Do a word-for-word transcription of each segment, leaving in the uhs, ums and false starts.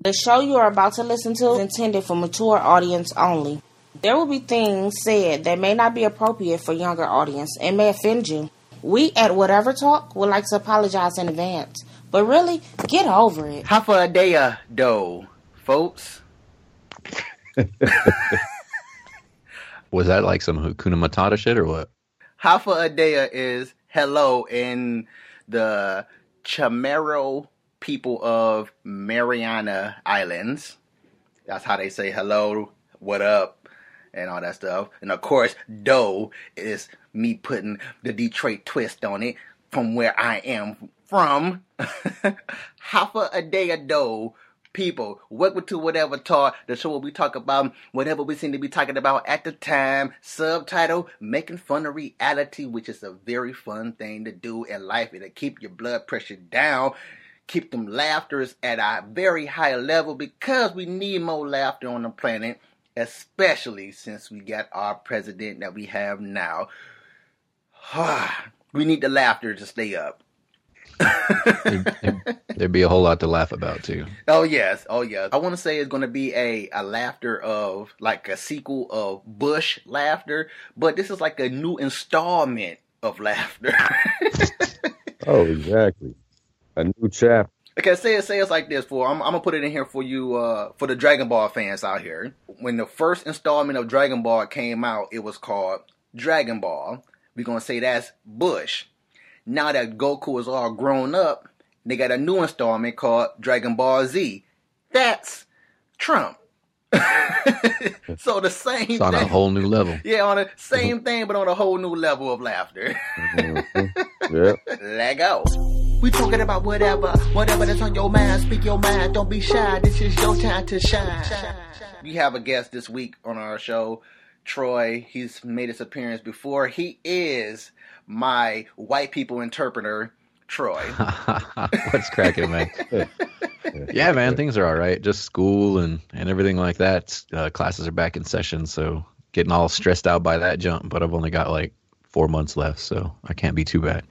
The show you are about to listen to is intended for mature audience only. There will be things said that may not be appropriate for younger audience and may offend you. We at Whatever Talk would like to apologize in advance, but really, get over it. How for a day, uh, dough, folks? Was that like some Hakuna Matata shit or what? Hafa Adea is hello in the Chamorro people of Mariana Islands. That's how they say hello, what up, and all that stuff. And of course, dough is me putting the Detroit twist on it from where I am from. Hafa Adea dough. People, welcome to Whatever Talk, the show where we talk about whatever we seem to be talking about at the time. Subtitle, making fun of reality, which is a very fun thing to do in life. It'll keep your blood pressure down, keep them laughters at a very high level because we need more laughter on the planet, especially since we got our president that we have now. We need the laughter to stay up. there'd, there'd be a whole lot to laugh about too. Oh yes, oh yes. I want to say it's going to be a, a laughter of like a sequel of Bush laughter, but this is like a new installment of laughter. Oh, exactly, a new chapter. Okay, say it, say it's like this. For I'm, I'm gonna put it in here for you, uh, for the Dragon Ball fans out here. When the first installment of Dragon Ball came out, it was called Dragon Ball. We're gonna say that's Bush. Now that Goku is all grown up, they got a new installment called Dragon Ball Z. That's Trump. So the same it's on thing. A whole new level. Yeah, on the same thing, but on a whole new level of laughter. Mm-hmm. Yep. Let go. We talking about whatever, whatever that's on your mind. Speak your mind. Don't be shy. This is your time to shine. We have a guest this week on our show, Troy. He's made his appearance before. He is my white people interpreter, Troy. What's cracking, man? Yeah, man, things are all right. Just school and, and everything like that. Uh, classes are back in session, so getting all stressed out by that jump, but I've only got like four months left, so I can't be too bad.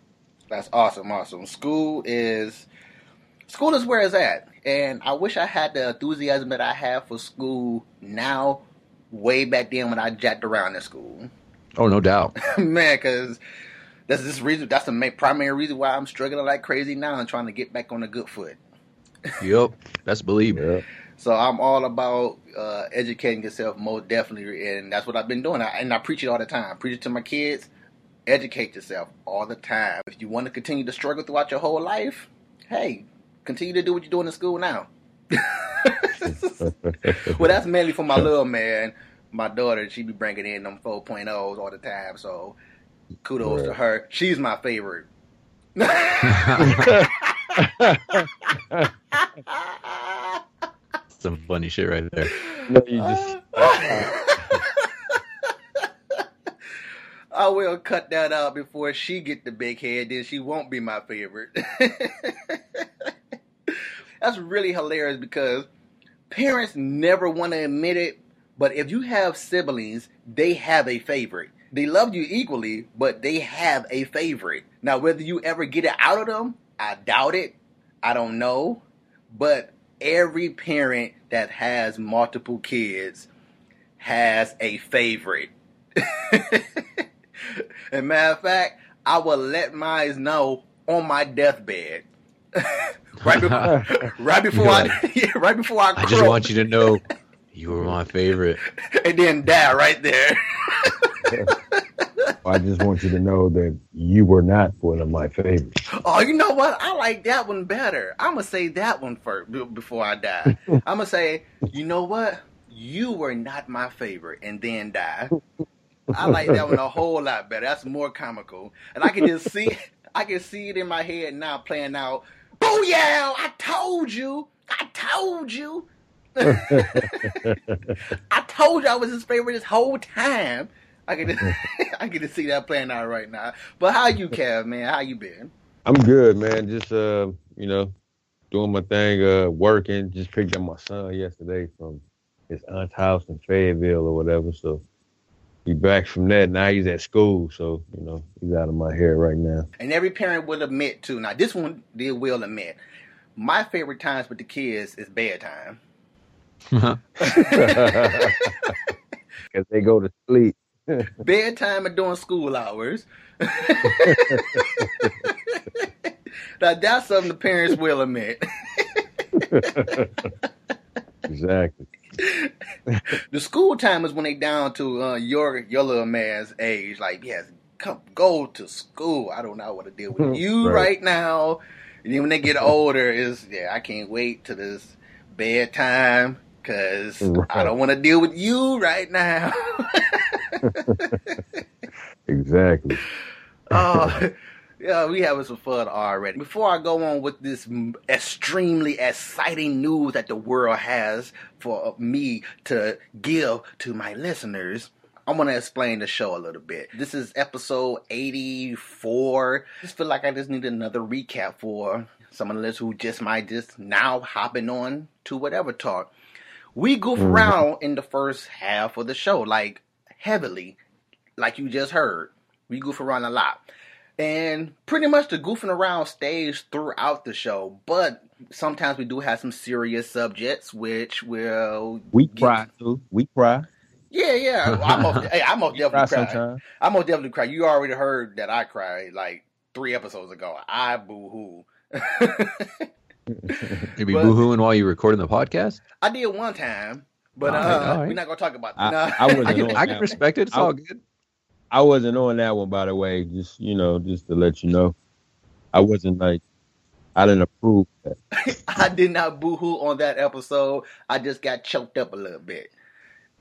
That's awesome, awesome. School is school is where it's at, and I wish I had the enthusiasm that I have for school now way back then when I jacked around in school. Oh, no doubt. Man, because... That's this reason. That's the main, primary reason why I'm struggling like crazy now and trying to get back on a good foot. Yep, that's believable. So I'm all about uh, educating yourself, most definitely, and that's what I've been doing. I, and I preach it all the time. I preach it to my kids. Educate yourself all the time. If you want to continue to struggle throughout your whole life, hey, continue to do what you're doing in school now. Well, that's mainly for my little man, my daughter. She be bringing in them four point ohs all the time, so. Kudos right. to her. She's my favorite. Some funny shit right there. No, you just... I will cut that out before she get the big head. Then she won't be my favorite. That's really hilarious because parents never want to admit it. But if you have siblings, they have a favorite. They love you equally, but they have a favorite. Now, whether you ever get it out of them, I doubt it. I don't know. But every parent that has multiple kids has a favorite. As a matter of fact, I will let mine know on my deathbed. right, be- right before I, yeah, right before I. I croak. Just want you to know you were my favorite. And then die right there. I just want you to know that you were not one of my favorites. Oh, you know what? I like that one better. I'm going to say that one first before I die. I'm going to say, you know what? You were not my favorite and then die. I like that one a whole lot better. That's more comical. And I can just see I can see it in my head now playing out. Booyah! I told you. I told you. I told you I was his favorite this whole time. I get to, I get to see that playing out right now. But how you, Kev, man? How you been? I'm good, man. Just, uh, you know, doing my thing, uh, working. Just picked up my son yesterday from his aunt's house in Fayetteville or whatever. So he's back from that. Now he's at school. So, you know, he's out of my hair right now. And every parent will admit, too. Now, this one, they will admit. my favorite times with the kids is bedtime. Because they go to sleep. Bedtime and during school hours. Now, that's something the parents will admit. Exactly. The school time is when they down to uh, your your little man's age. Like, yes, come go to school. I don't know what to deal with you right. right now. And then when they get older, is yeah, I can't wait till this bedtime because right. I don't want to deal with you right now. Exactly. Oh. Yeah, we having some fun already. Before I go on with this extremely exciting news that the world has for me to give to my listeners, I'm going to explain the show a little bit. This is episode eighty-four. I just feel like I just need another recap for some of the listeners who just might just now hopping on to Whatever Talk. We goof around in the first half of the show, like heavily, like you just heard. We goof around a lot. And pretty much the goofing around stays throughout the show, but sometimes we do have some serious subjets, which will we get... cry too. We cry. Yeah, yeah. I'm most, hey, I most definitely cry. cry. I most definitely cry. You already heard that I cried like three episodes ago. I boo hoo. You be boo hooing while you were recording the podcast? I did one time, but all uh, right, right. we're not gonna talk about that. I, no. I, I, can, I can respect it. It's I, all good. I wasn't on that one, by the way, just, you know, just to let you know. I wasn't like, I didn't approve that. I did not boo-hoo on that episode. I just got choked up a little bit.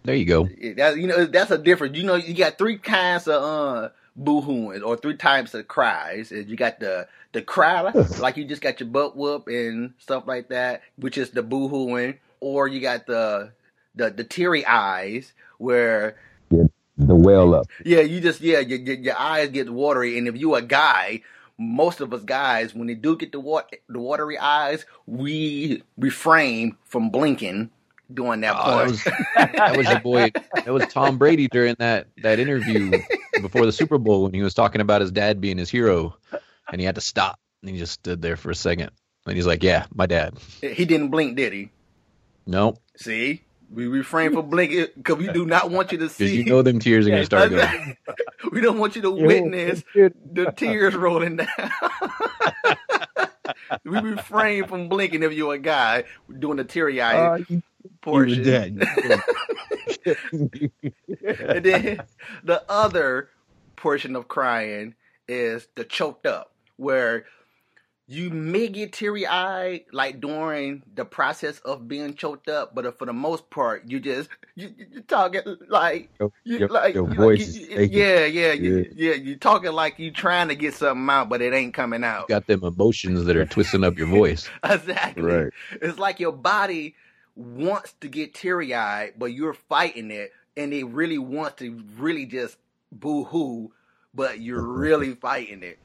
There you go. That, you know, that's a difference. You know, you got three kinds of uh, boo-hooing or three types of cries. You got the, the cry, like you just got your butt whoop and stuff like that, which is the boo-hooing. Or you got the the, the teary eyes where... Yeah. The well up. Yeah, you just, yeah, your, your, your eyes get watery. And if you a guy, most of us guys, when they do get the, wa- the watery eyes, we refrain from blinking during that part. Oh, that, that was the boy. That was Tom Brady during that, that interview before the Super Bowl when he was talking about his dad being his hero. And he had to stop. And he just stood there for a second. And he's like, yeah, my dad. He didn't blink, did he? No. See? We refrain from blinking because we do not want you to see. You know them tears are going to start going. We don't want you to witness the tears rolling down. We refrain from blinking if you're a guy doing the teary-eyed uh, you, portion. You And then the other portion of crying is the choked up, where you may get teary-eyed, like, during the process of being choked up, but for the most part, you just, you, you're talking like... Your, you, your, like, your you, voice you, is Yeah, yeah, you, yeah. You're talking like you're trying to get something out, but it ain't coming out. You got them emotions that are twisting up your voice. Exactly. Right. It's like your body wants to get teary-eyed, but you're fighting it, and it really wants to really just boo-hoo, but you're mm-hmm. really fighting it.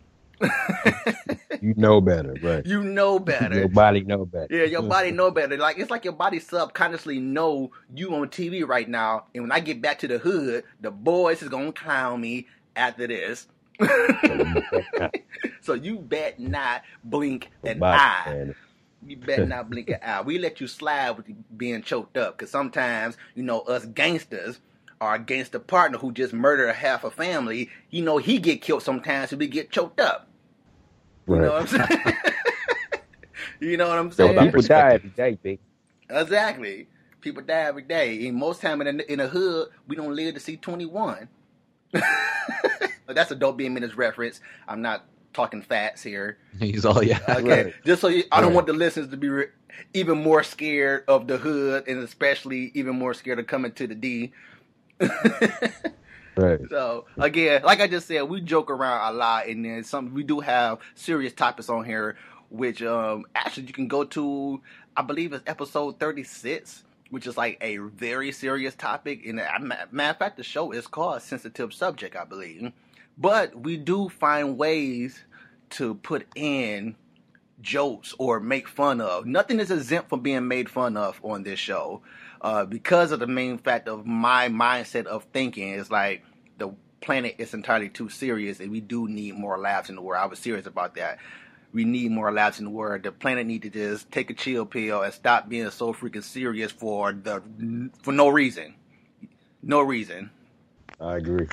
You know better, right? You know better. Your body know better. Yeah, your body know better. Like, it's like your body subconsciously know you on T V right now, and when I get back to the hood, the boys is gonna clown me after this. So you bet not blink an eye. Man. You bet not blink an eye. We let you slide with being choked up, because sometimes, you know, us gangsters are against a partner who just murdered half a family. You know, he get killed sometimes, so we get choked up. You know what I'm saying? You know what I'm saying? So people die every day, big. Exactly. People die every day. And most time in the, in the hood, we don't live to see twenty-one. That's a Dope Being Minutes reference. I'm not talking facts here. He's all, yeah. Okay. Right. Just so you, I don't right. want the listeners to be re- even more scared of the hood, and especially even more scared of coming to the D. Right. So again, like I just said, we joke around a lot, and then some. We do have serious topics on here, which um, actually you can go to. I believe it's episode thirty-six, which is like a very serious topic. And matter of fact, the show is called "Sensitive Subject," I believe. But we do find ways to put in jokes or make fun of. Nothing is exempt from being made fun of on this show. Uh, because of the main fact of my mindset of thinking is like the planet is entirely too serious, and we do need more laughs in the world. I was serious about that. We need more laughs in the world. The planet needs to just take a chill pill and stop being so freaking serious for the for no reason. No reason. I agree.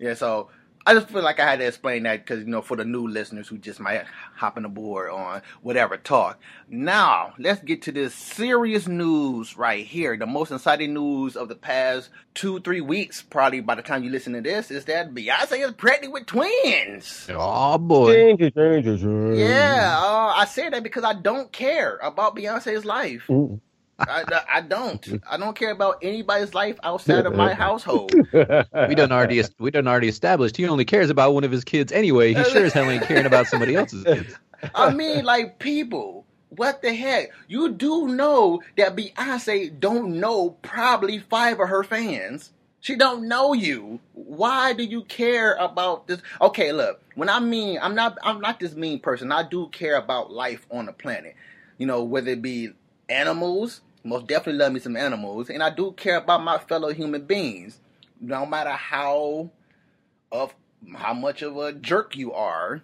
Yeah, so I just feel like I had to explain that because, you know, for the new listeners who just might hop on the board on Whatever Talk. Now, let's get to this serious news right here. The most exciting news of the past two, three weeks, probably by the time you listen to this, is that Beyonce is pregnant with twins. Oh, boy. Yeah, uh, I say that because I don't care about Beyonce's life. Mm. I, I don't. I don't care about anybody's life outside of my household. We done already. We done already established. He only cares about one of his kids anyway. He sure as hell ain't caring about somebody else's kids. I mean, like, people, what the heck? You do know that Beyonce don't know probably five of her fans. She don't know you. Why do you care about this? Okay, look. When I mean, I'm not. I'm not this mean person. I do care about life on the planet. You know, whether it be animals. Most definitely love me some animals, and I do care about my fellow human beings. No matter how of how much of a jerk you are,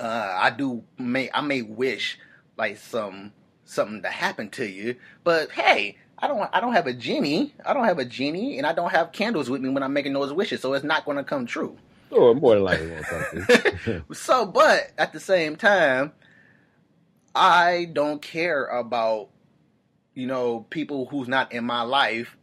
uh, I do may I may wish like some something to happen to you. But hey, I don't I don't have a genie. I don't have a genie, and I don't have candles with me when I'm making those wishes, so it's not going to come true. Oh, more than likely won't come true. So, but at the same time, I don't care about, you know, people who's not in my life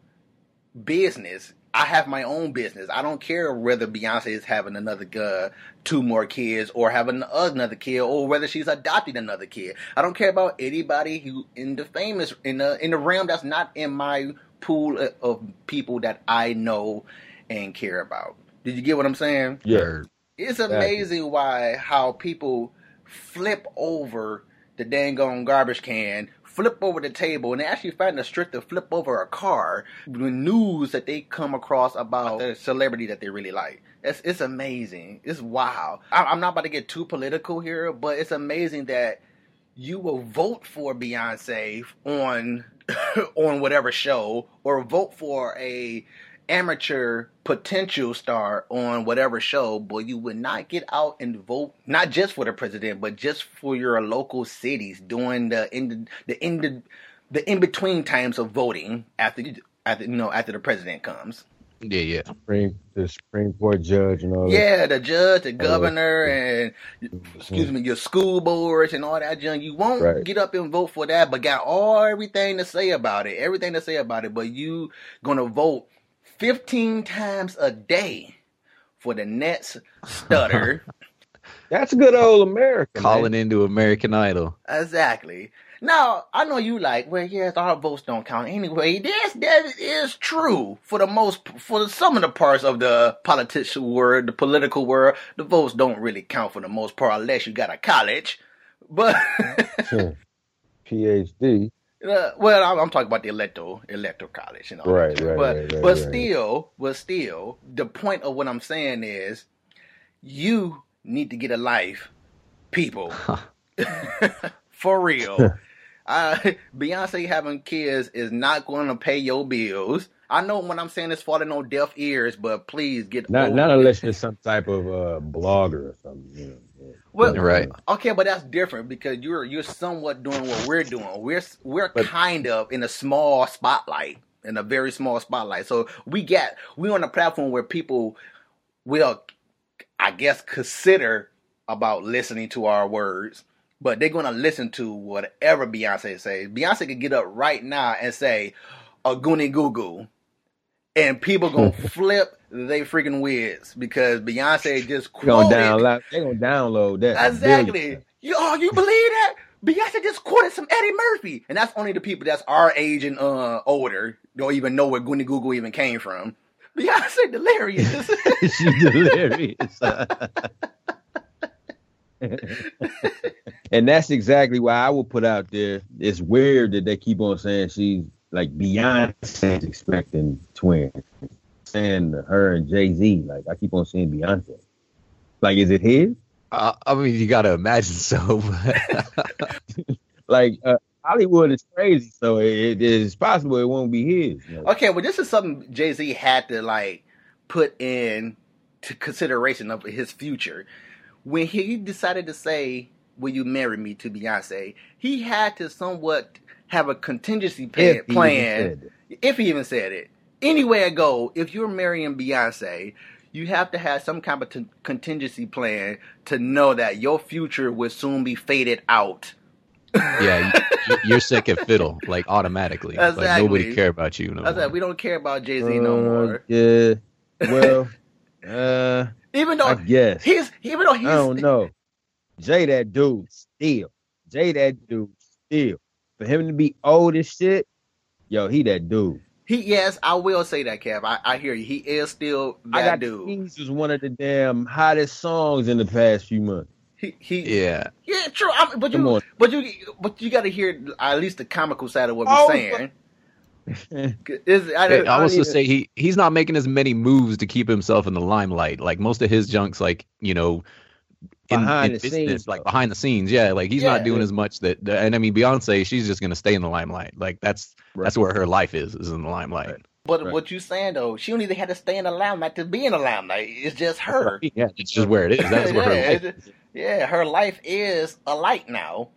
business. I have my own business. I don't care whether Beyonce is having another uh, two more kids or having another kid or whether she's adopting another kid. I don't care about anybody who in the famous in the in the realm that's not in my pool of, of people that I know and care about. Did you get what I'm saying? Yeah. It's amazing why how people flip over the dang-gone garbage can, flip over the table, and they actually find the strength to flip over a car when news that they come across about the celebrity that they really like. It's, it's amazing. It's wild. I'm not about to get too political here, but it's amazing that you will vote for Beyonce on on whatever show or vote for a amateur potential star on whatever show, but you would not get out and vote not just for the president, but just for your local cities during the in the in the, the in between times of voting after after you know after the president comes. Yeah, yeah. Supreme, the Supreme Court judge and all that. Yeah, the judge, the governor, and excuse me, your school boards and all that junk. You won't right. get up and vote for that, but got all everything to say about it, everything to say about it. But you gonna vote fifteen times a day for the Nets stutter. That's good old America. Calling man. Into American Idol. Exactly. Now, I know you like, well, yes, our votes don't count anyway. This, that is true for the most, for some of the parts of the politician world, the political world. The votes don't really count for the most part unless you got a college. But P H D. Uh, well, I'm, I'm talking about the electoral electoral college, you know. Right, right, but right, right, but right. still, but still, the point of what I'm saying is, you need to get a life, people, for real. uh, Beyonce having kids is not going to pay your bills. I know when I'm saying it's falling on deaf ears, but please get not over. Not unless you're some type of uh, blogger or something, you know. Well, right. Okay, but that's different because you're you're somewhat doing what we're doing. We're we're but, kind of in a small spotlight, in a very small spotlight. So we get we on a platform where people will, I guess, consider about listening to our words, but they're gonna listen to whatever Beyonce says. Beyonce could get up right now and say a goonie goo goo, and people gonna flip. They freaking whiz because Beyonce just quoted. They gonna, they gonna download that. Exactly. You, oh, you believe that? Beyonce just quoted some Eddie Murphy, and that's only the people that's our age and uh, older don't even know where Goonie Goo Goo even came from. Beyonce delirious. She's delirious. And that's exactly why I will put out there. It's weird that they keep on saying she's like Beyonce's expecting twins. Saying her and Jay-Z, like I keep on seeing Beyonce. Like, is it his? Uh, I mean, you gotta imagine so. Like uh, Hollywood is crazy, so it is possible it won't be his. Like, okay, well, this is something Jay-Z had to like put in to consideration of his future when he decided to say will you marry me to Beyonce, he had to somewhat have a contingency plan, if plan if he even said it. Anywhere I go, if you're marrying Beyonce, you have to have some kind of t- contingency plan to know that your future will soon be faded out. Yeah, you're sick at fiddle, like automatically. Exactly. Like nobody care about you. No like, we don't care about Jay-Z uh, no more. Yeah. Well, uh, even though I guess he's, even though he's, I don't know. Jay, that dude still. Jay, that dude still. For him to be old as shit, yo, he that dude. He yes, I will say that, Kev. I, I hear you. He is still that I got dude. This was one of the damn hottest songs in the past few months. He, he, yeah, yeah, true. I mean, but Come you, on. but you, but you got to hear at least the comical side of what oh, we're saying. Is I, I, I also even... say he he's not making as many moves to keep himself in the limelight. Like most of his junk's, like you know, in, behind in the business, scenes, like behind the scenes. Yeah, like he's yeah, not doing yeah. as much that. And I mean, Beyonce, she's just gonna stay in the limelight. Like that's right. that's where her life is is in the limelight. Right. But right. what you saying though, she don't even have to stay in the limelight to be in the limelight. It's just her. Right. Yeah, it's just where it is. That's where yeah, her life is. Yeah, her life is a light now.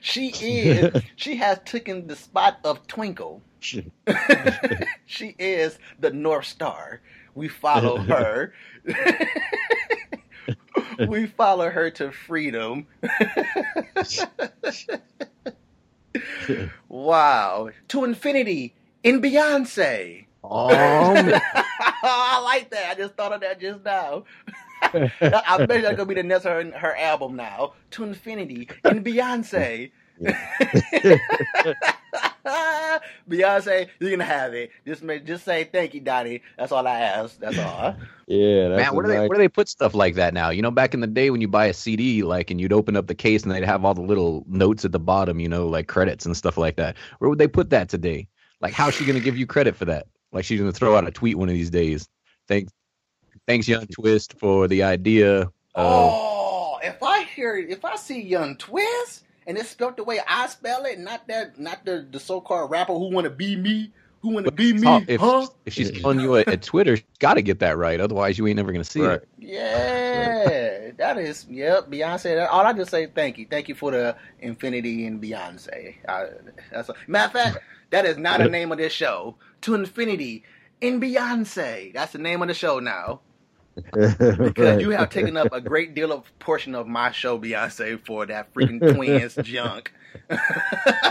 She is. She has taken the spot of Twinkle. She is the North Star. We follow her. We follow her to freedom. Wow. To infinity in Beyonce. Oh, I like that. I just thought of that just now. I bet that's gonna be the next her her album now. To infinity in Beyonce. Beyonce, you're gonna have it. Just make, just say thank you, Donnie. That's all I ask. That's all. Yeah, that's man. Where do they where do they put stuff like that now? You know, back in the day when you buy a C D, like, and you'd open up the case and they'd have all the little notes at the bottom, you know, like credits and stuff like that. Where would they put that today? Like, how's she gonna give you credit for that? Like, she's gonna throw out a tweet one of these days. Thanks, thanks, Young Twist, for the idea. Of... Oh, if I hear, if I see Young Twist. And it's spelled the way I spell it, not that, not the, the so-called rapper who want to be me, who want to be me, oh, if, huh? If she's on you at, at Twitter, she's got to get that right. Otherwise, you ain't never going to see right. it. Yeah, right. That is, yep, Beyonce. That, all I just say, thank you. Thank you for the infinity in Beyonce. I, that's a, matter of fact, that is not the name of this show. To infinity in Beyonce. That's the name of the show now. Because right. you have taken up a great deal of portion of my show, Beyonce, for that freaking twins junk. uh,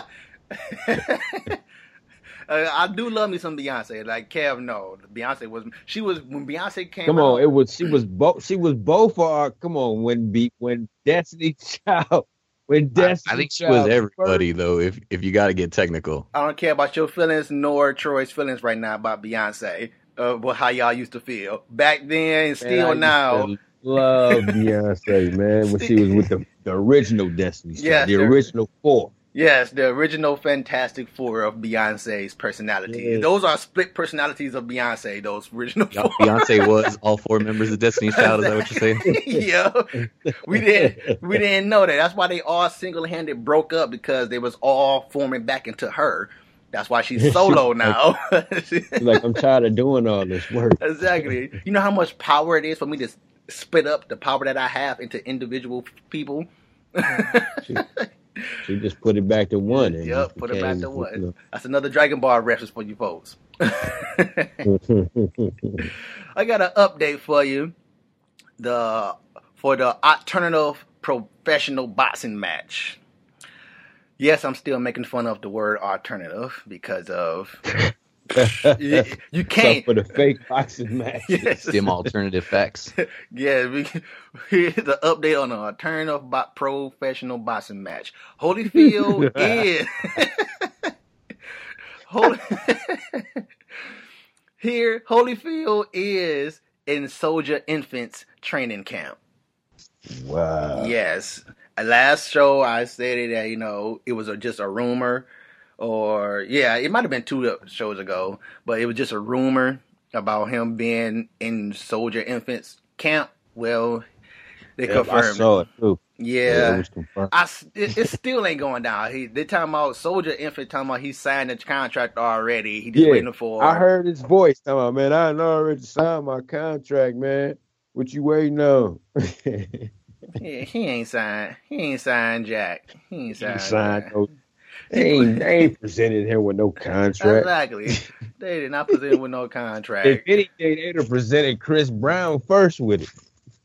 I do love me some Beyonce. Like Kev, no, Beyonce was she was when Beyonce came. Come on, out, it was she was both she was both our. Come on, when be when Destiny Child. When Destiny I, I think she was everybody first. Though. If if you got to get technical, I don't care about your feelings nor Troy's feelings right now about Beyonce. Uh, well, how y'all used to feel back then, and still man, now. Love Beyonce, man, when she was with the, the original Destiny's Child, yes, the sir. original four. Yes, the original Fantastic Four of Beyonce's personality. Yes. Those are split personalities of Beyonce. Those original four. Beyonce was all four members of Destiny's Child. Is that what you're saying? Yeah, we didn't we didn't know that. That's why they all single handed broke up because they was all forming back into her. That's why she's solo now. She's like, I'm tired of doing all this work. Exactly. You know how much power it is for me to split up the power that I have into individual people? she, she just put it back to one. And yep, put it back to one. You know. That's another Dragon Ball reference for you folks. I got an update for you the for the alternative professional boxing match. Yes, I'm still making fun of the word alternative because of you, you can't so for the fake boxing match. Yes. Them alternative facts. Yeah, we, here's the update on the alternative bo- professional boxing match. Holyfield is Holy, here. Holyfield is in Soldier Infant's training camp. Wow. Yes. Last show, I said that, you know, it was a, just a rumor or, yeah, it might have been two shows ago, but it was just a rumor about him being in Soldier Infant's camp. Well, they yeah, confirmed. I saw it, too. Yeah. yeah it, was confirmed. I, it, it still ain't going down. He, they're talking about Soldier Infant, talking about he signed the contract already. He just yeah, waiting for... I heard his voice. Come on, man, I already signed my contract, man. What you waiting on? Yeah, he ain't signed. He ain't signed Jack. He ain't signed. He signed no, they, ain't, they ain't presented him with no contract. Exactly. They did not present him with no contract. If anything, they'd have presented Chris Brown first with it.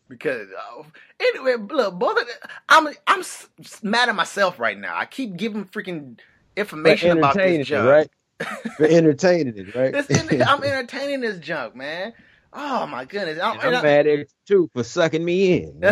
Because uh, anyway, look, both of the, I'm I'm s- mad at myself right now. I keep giving freaking information about this junk. Right? You're entertaining it, right? in, I'm entertaining this junk, man. Oh my goodness! I'm, I'm mad at it too for sucking me in.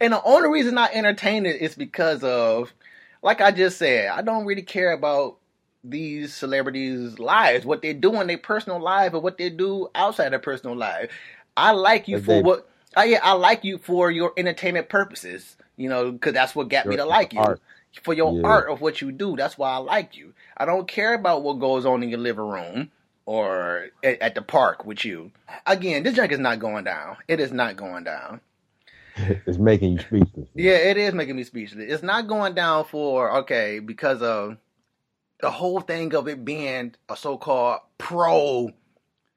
And the only reason I entertain it is because of, like I just said, I don't really care about these celebrities' lives, what they do in their personal life, or what they do outside their personal life. I like you for they, what. I, yeah, I like you for your entertainment purposes, you know, because that's what got your, me to like you. Art. For your yeah. art of what you do, that's why I like you. I don't care about what goes on in your living room or at, at the park with you. Again, this junk is not going down. It is not going down. It's making you speechless. Yeah, it is making me speechless. It's not going down for, okay, because of the whole thing of it being a so-called pro.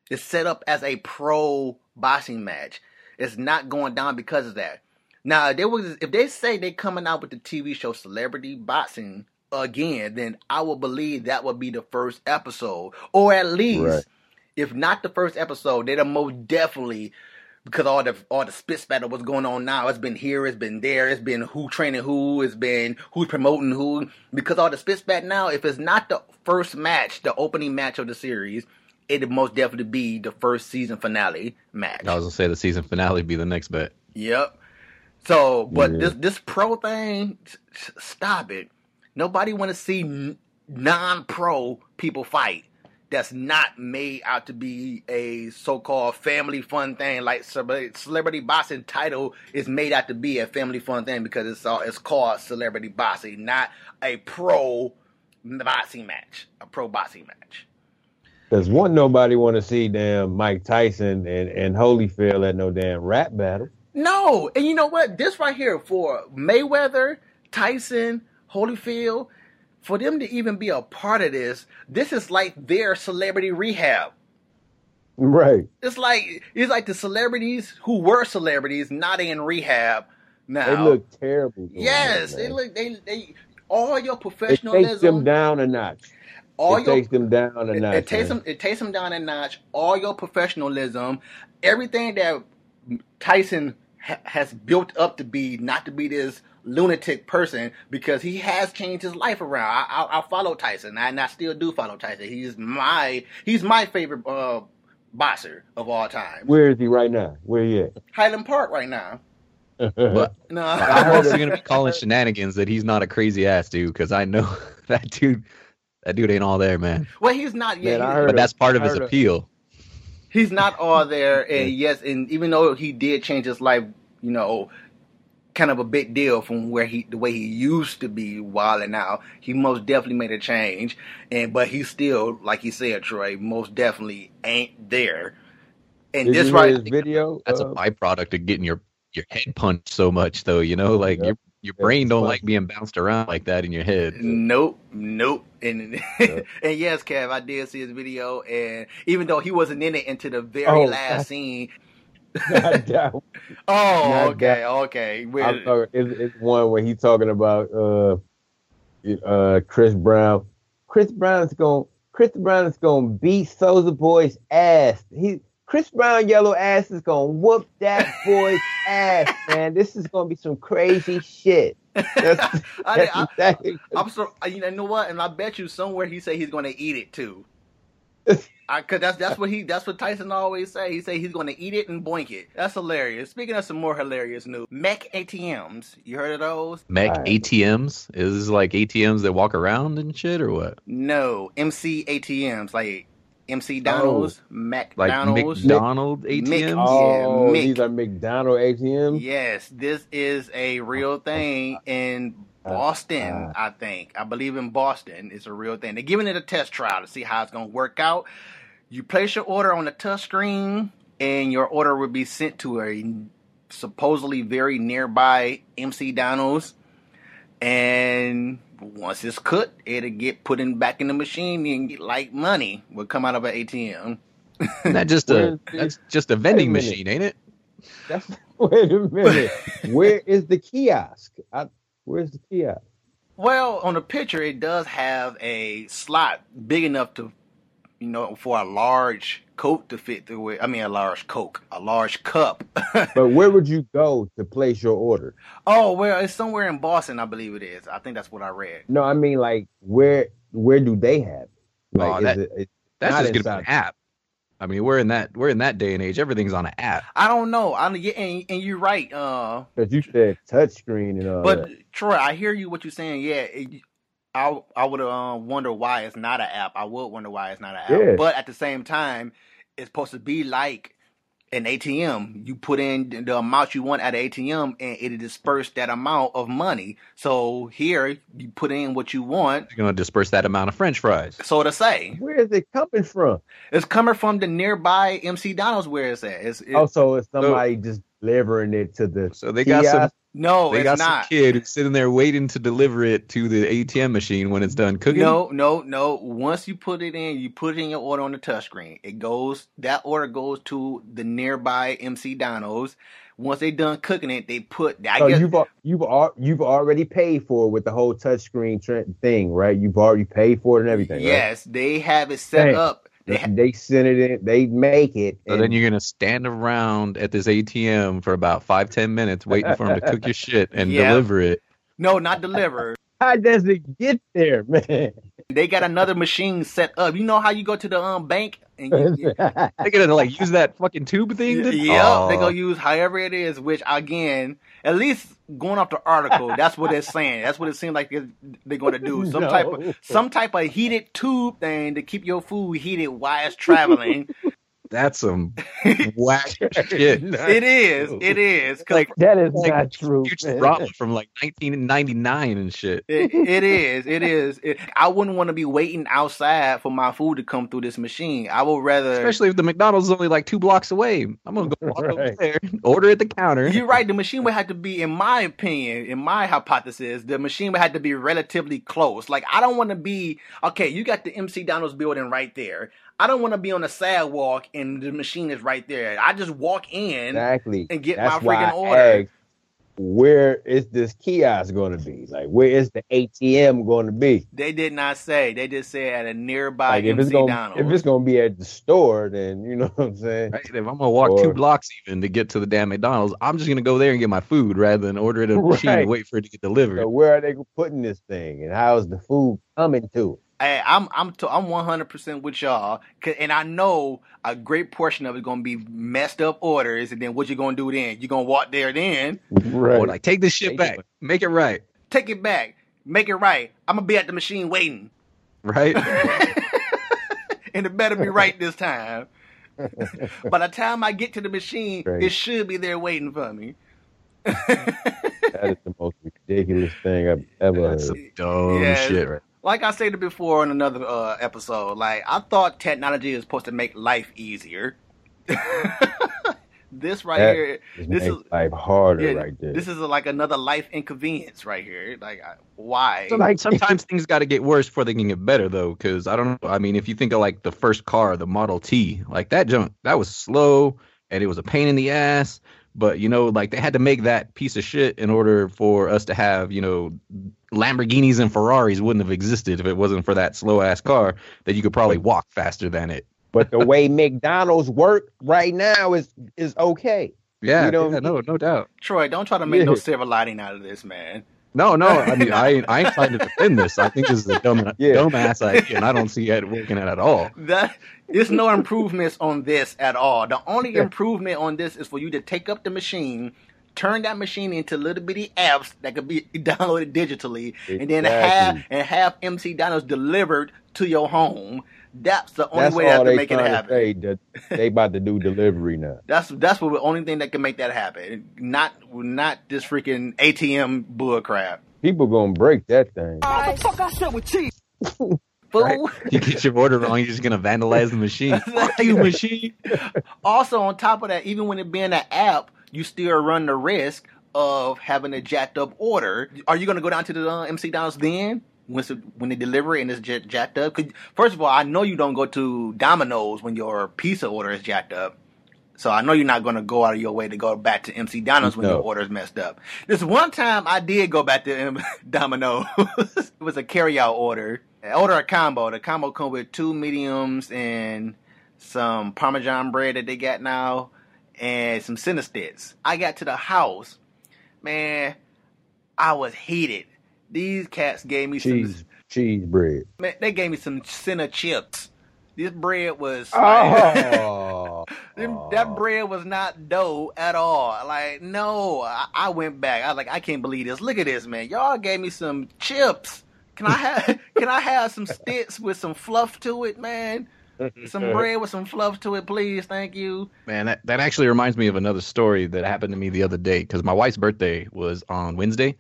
It's set up as a pro boxing match. It's not going down because of that. Now, there was, if they say they're coming out with the T V show Celebrity Boxing again, then I would believe that would be the first episode. Or at least, right. if not the first episode, they're the most definitely, because all the all the spit spatter what's going on now, it's been here, it's been there, it's been who training who, it's been who's promoting who. Because all the spit spat now, if it's not the first match, the opening match of the series, it'd most definitely be the first season finale match. I was gonna say the season finale be the next bet. Yep. So, but yeah. this this pro thing, stop it. Nobody want to see non-pro people fight. That's not made out to be a so-called family fun thing. Like Celebrity Boxing title is made out to be a family fun thing because it's all, it's called Celebrity Boxing, not a pro boxing match. A pro boxing match. There's one nobody want to see damn Mike Tyson and, and Holyfield at no damn rap battle. No. And you know what? This right here for Mayweather, Tyson, Holyfield, for them to even be a part of this, this is like their celebrity rehab. Right. It's like it's like the celebrities who were celebrities not in rehab now. They look terrible. Yes. They look they they all your professionalism. It takes them down a notch. All it your, takes them down a notch. It, it, takes them, it takes them down a notch. All your professionalism, everything that Tyson ha- has built up to be, not to be this lunatic person, because he has changed his life around. I, I, I follow Tyson, and I still do follow Tyson. He's my he's my favorite uh, boxer of all time. Where is he right now? Where he at? Highland Park right now. But no. I'm also going to be calling shenanigans that he's not a crazy ass dude, because I know that dude... That dude ain't all there, man. Well, he's not yet. Man, but that's part of his appeal. He's not all there, and yes, and even though he did change his life, you know, kind of a big deal from where he, the way he used to be wilding out, he most definitely made a change, and but he still, like he said, Troy, most definitely ain't there. And Did this you right, video, that's uh, a byproduct of getting your, your head punched so much, though. You know, like yeah. you're. Your brain don't like being bounced around like that in your head. Nope, nope. And yep. and yes, Kev, I did see his video, and even though he wasn't in it until the very oh, last I, scene. I doubt. Oh, I okay, doubt. okay. Talking, it's, it's one where he's talking about uh, uh, Chris Brown. Chris Brown's gonna Chris Brown is gonna beat Soulja Boy's ass. He. Chris Brown yellow ass is gonna whoop that boy's ass, man. This is gonna be some crazy shit. That's, that's I, exactly. I, I'm so, you know what? And I bet you somewhere he said he's gonna eat it too. I, cause that's that's what he that's what Tyson always say. He say he's gonna eat it and boink it. That's hilarious. Speaking of some more hilarious news, mech A T Ms. You heard of those? Mech right. A T Ms? Is this like A T Ms that walk around and shit or what? No, M C A T Ms like. McDonald's, oh, McDonald's, like McDonald's A T Ms. Mick, oh, yeah, Mick. These are McDonald's A T Ms. Yes, this is a real thing in Boston. Uh, uh, I think, I believe in Boston, it's a real thing. They're giving it a test trial to see how it's gonna work out. You place your order on the touch screen, and your order will be sent to a supposedly very nearby McDonald's, and once it's cooked, it'll get put in back in the machine and get like money will come out of an A T M. That just a that's just a vending machine, ain't it? That's, wait a minute. Where is the kiosk? I, where's the kiosk? Well, on the picture, it does have a slot big enough to, you know, for a large Coke to fit through it. I mean, a large Coke, a large cup. But where would you go to place your order? Oh, well, it's somewhere in Boston, I believe it is. I think that's what I read. No, I mean, like, where where do they have it? Like, oh, that, is it, it's that's just going to be an app. I mean, we're in that we're in that day and age. Everything's on an app. I don't know. I and, and you're right. Because uh, you said touchscreen and all but, that. But Troy, I hear you. What you're saying, yeah. It, I I would uh, wonder why it's not an app. I would wonder why it's not an app. Yeah. But at the same time, it's supposed to be like an A T M. You put in the amount you want at an A T M, and it disperses that amount of money. So here, you put in what you want. You're going to disperse that amount of French fries. So to say. Where is it coming from? It's coming from the nearby M C Donald's where it's at. It's, it's, oh, so it's somebody so, just delivering it to the So they got kiosk. some. No, they it's got not. Some kid who's sitting there waiting to deliver it to the A T M machine when it's done cooking. No, no, no. Once you put it in, you put it in your order on the touchscreen. It goes. That order goes to the nearby M C Donald's. Once they done cooking it, they put. I so guess, you've you've you've already paid for it with the whole touchscreen thing, right? You've already paid for it and everything. Yes, right? They have it set Dang. up. They, ha- they send it in. They make it. So and- then you're going to stand around at this A T M for about five, ten minutes waiting for them to cook your shit and yeah. deliver it. No, not deliver. How does it get there, man? They got another machine set up. You know how you go to the um, bank? And you, you, they're going to like use that fucking tube thing? To- yeah, oh. They're going to use however it is, which, again, at least going off the article, that's what they're saying. That's what it seems like they're, they're going to do. Some no. type of some type of heated tube thing to keep your food heated while it's traveling. That's some whack shit. It is. True. It is. Like, that is like, not true. Huge drop from like nineteen ninety-nine and shit. It, it is. It is. It, I wouldn't want to be waiting outside for my food to come through this machine. I would rather. Especially if the McDonald's is only like two blocks away. I'm going to go walk right. over there, order at the counter. You're right. The machine would have to be, in my opinion, in my hypothesis, the machine would have to be relatively close. Like, I don't want to be, okay, you got the M C Donald's building right there. I don't want to be on a sidewalk and the machine is right there. I just walk in exactly. and get That's my freaking order. Where is this kiosk going to be? Like, where is the A T M going to be? They did not say. They just said at a nearby like, M C Donald's. If it's going to be at the store, then you know what I'm saying? Right, if I'm going to walk or, two blocks even to get to the damn McDonald's, I'm just going to go there and get my food rather than order it at a right. machine and wait for it to get delivered. So where are they putting this thing and how is the food coming to it? Hey, I'm I'm to, I'm one hundred percent with y'all, and I know a great portion of it is going to be messed up orders, and then what you going to do then? You going to walk there then? Right. Or like, take this shit take back. It. Make it right. Take it back. Make it right. I'm going to be at the machine waiting. Right. And it better be right this time. By the time I get to the machine, right. it should be there waiting for me. That is the most ridiculous thing I've ever That's heard. That's some dumb yeah, shit right Like I stated before in another uh, episode, like I thought technology is supposed to make life easier. This right that here, this is life harder yeah, right there. This is a, like another life inconvenience right here. Like I, why? So, like, sometimes things got to get worse before they can get better though, because I don't know. I mean, if you think of like the first car, the Model T, like that junk, that was slow and it was a pain in the ass. But, you know, like they had to make that piece of shit in order for us to have, you know, Lamborghinis and Ferraris wouldn't have existed if it wasn't for that slow ass car that you could probably walk faster than it. But the way McDonald's work right now is is OK. Yeah, you know, yeah, no, no doubt. Troy, don't try to make yeah. no silver lining out of this, man. No, no. I mean, I, I ain't trying to defend this. I think this is a dumb, yeah. dumb ass idea, and I don't see it working out at all. That, there's no improvements on this at all. The only improvement on this is for you to take up the machine, turn that machine into little bitty apps that could be downloaded digitally, exactly. and then have and have M C Donald's delivered to your home. That's the only that's way to make it happen. Say that they about to do delivery now. That's that's what the only thing that can make that happen. Not not this freaking A T M bull crap. People gonna break that thing. What oh, the fuck I said with cheese. Right. You get your order wrong, you're just gonna vandalize the machine. Fuck you, machine. Also, on top of that, even when it being an app, you still run the risk of having a jacked up order. Are you gonna go down to the uh, M C Donald's then? When they deliver it and it's jacked up? First of all, I know you don't go to Domino's when your pizza order is jacked up. So I know you're not going to go out of your way to go back to M C Domino's when no. your order's messed up. This one time I did go back to M- Domino's. It was a carryout order. I ordered a combo. The combo come with two mediums and some Parmesan bread that they got now and some Cinestets. I got to the house. Man, I was heated. These cats gave me cheese, some... Cheese bread. Man, they gave me some Cine chips. This bread was oh, oh. that bread was not dough at all. Like no, I, I went back. I was like, I can't believe this. Look at this, man. Y'all gave me some chips. Can I have? Can I have some sticks with some fluff to it, man? Some bread with some fluff to it, please. Thank you. Man, that, that actually reminds me of another story that happened to me the other day because my wife's birthday was on Wednesday.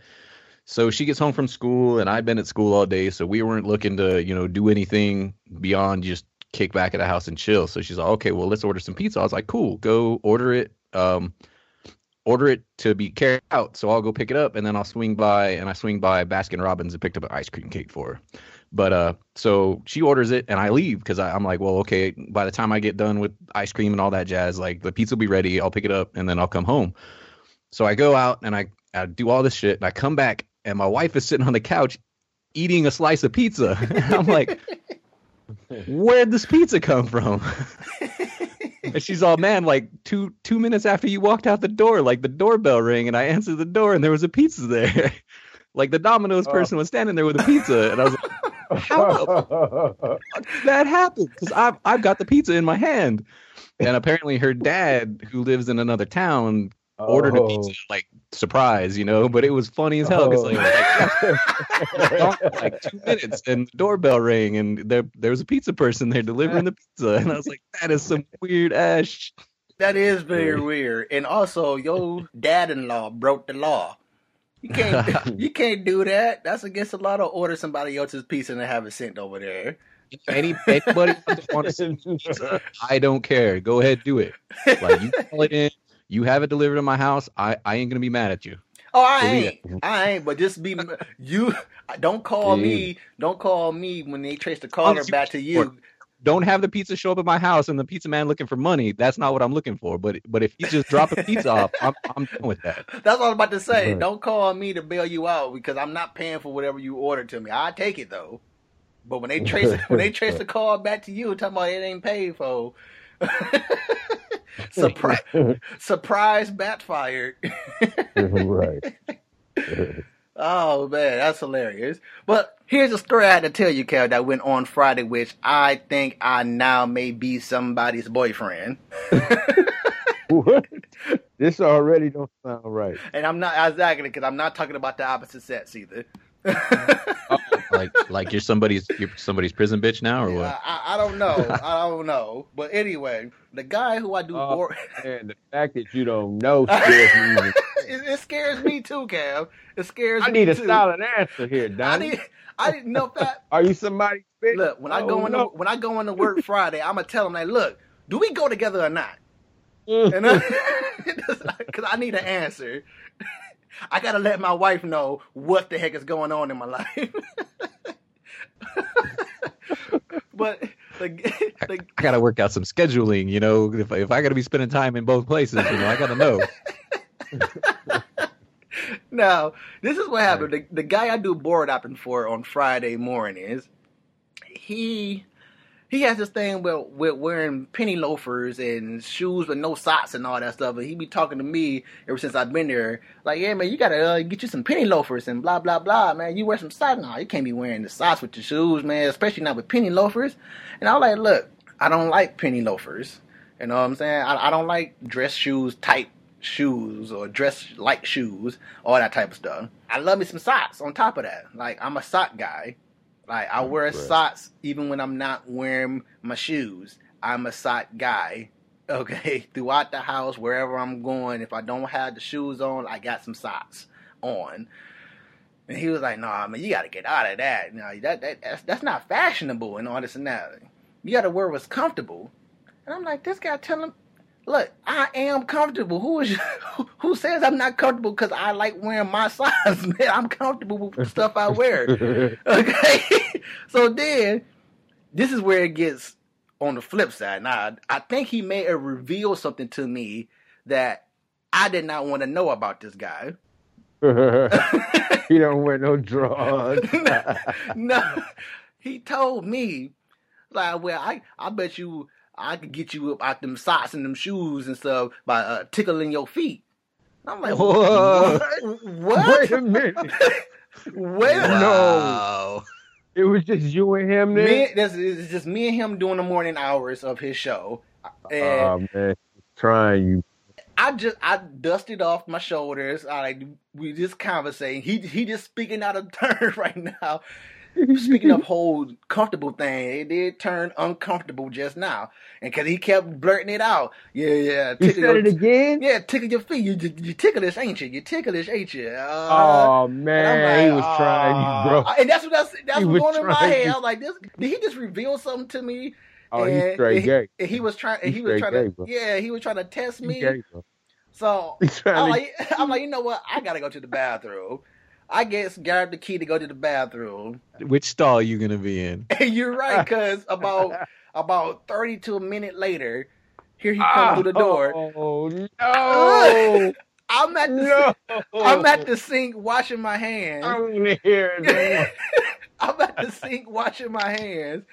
So she gets home from school and I've been at school all day. So we weren't looking to, you know, do anything beyond just kick back at the house and chill. So she's like, okay, well, let's order some pizza. I was like, cool, go order it. Um, order it to be carried out. So I'll go pick it up and then I'll swing by and I swing by Baskin-Robbins and picked up an ice cream cake for her. But uh, so she orders it and I leave because I'm like, well, okay, by the time I get done with ice cream and all that jazz, like the pizza will be ready. I'll pick it up and then I'll come home. So I go out and I, I do all this shit and I come back and my wife is sitting on the couch eating a slice of pizza. And I'm like, where'd this pizza come from? And she's all, man, like two two minutes after you walked out the door, like the doorbell rang and I answered the door and there was a pizza there. Like the Domino's oh. person was standing there with a pizza. And I was like, how the fuck did that happen? Because I've, I've got the pizza in my hand. And apparently her dad, who lives in another town, ordered a pizza, like, surprise, you know, but it was funny as hell because, like, like, like, two minutes and the doorbell rang and there, there was a pizza person there delivering the pizza. And I was like, that is some weird ass shit. That is very weird. And also, your dad-in-law broke the law. You can't, you can't do that. That's against the law to order somebody else's pizza and have it sent over there. Any, anybody wants to send pizza, I don't care. Go ahead, do it. Like, you call it in. You have it delivered to my house. I, I ain't gonna be mad at you. Oh, I ain't. I ain't. But just be you. Don't call Damn. me. Don't call me when they trace the caller back to you. Don't have the pizza show up at my house and the pizza man looking for money. That's not what I'm looking for. But but if you just drop a pizza off, I'm I'm done with that. That's what I was about to say. Right. Don't call me to bail you out because I'm not paying for whatever you ordered to me. I take it though. But when they trace when they trace the call back to you, talking about it ain't paid for. Surprise! Surprise! Bat fired. Right. Oh man, that's hilarious. But here's a story I had to tell you, Cal, that went on Friday, which I think I now may be somebody's boyfriend. What? This already don't sound right. And I'm not exactly because I'm not talking about the opposite sex either. Oh, like, like you're somebody's, you're somebody's prison bitch now, or yeah, what? I, I don't know. I don't know. But anyway, the guy who I do oh, board, and the fact that you don't know scares me. it, it scares me too, Cam. It scares. I me need a too. solid answer here, Donnie. I need. I didn't know that. Are you somebody's bitch? Look, when oh, I go in no. when I go into work Friday, I'm gonna tell him like, look, do we go together or not? And because I need an answer. I gotta let my wife know what the heck is going on in my life. But the, the, I, I gotta work out some scheduling, you know. If, if I gotta be spending time in both places, you know, I gotta know. Now, this is what happened. The, the guy I do board hopping for on Friday mornings, he he has this thing with, with wearing penny loafers and shoes with no socks and all that stuff. And he be talking to me ever since I've been there. Like, yeah, man, you got to uh, get you some penny loafers and blah, blah, blah, man. You wear some socks. No, you can't be wearing the socks with your shoes, man, especially not with penny loafers. And I was like, look, I don't like penny loafers. You know what I'm saying? I, I don't like dress shoes, tight shoes or dress like shoes, all that type of stuff. I love me some socks on top of that. Like, I'm a sock guy. Like, I wear right. socks even when I'm not wearing my shoes. I'm a sock guy, okay? Throughout the house, wherever I'm going, if I don't have the shoes on, I got some socks on. And he was like, no, nah, I mean, you got to get out of that. No, that, that that's, that's not fashionable and all this and that. You got to wear what's comfortable. And I'm like, this guy telling him, look, I am comfortable. Who is who, who says I'm not comfortable because I like wearing my size, man? I'm comfortable with the stuff I wear. Okay? So then, this is where it gets on the flip side, now I think he may have revealed something to me that I did not want to know about this guy. He don't wear no drugs. no, no, he told me, like, well, I, I bet you I could get you up out them socks and them shoes and stuff by uh, tickling your feet. I'm like, whoa, what? what? Wait a minute. Wait a wow. No. It was just you and him there? Me, this is just me and him doing the morning hours of his show. And oh, man. Trying you. I just, I dusted off my shoulders. I like, we just conversating. He, he just speaking out of turn right now. Speaking of whole comfortable thing, it did turn uncomfortable just now. And because he kept blurting it out. Yeah, yeah. You said your, it again? Yeah, tickle your feet. You, you, you ticklish, ain't you? You ticklish, ain't you? Uh, oh, man. Like, he was oh. trying you, bro. And that's, what that's, that's what's going in my head. You. I was like, this, did he just reveal something to me? Oh, and, he's straight and gay. He, and he was trying, he was trying to, gay, yeah, he was trying to test me. Gay, so I'm like, I'm like, you know what? I got to go to the bathroom. I guess grabbed the key to go to the bathroom. Which stall are you going to be in? You're right, because about about thirty to a minute later, here he comes oh, through the door. Oh, no. I'm at the no. I'm at the sink washing my hands. I'm here. I'm at the sink washing my hands.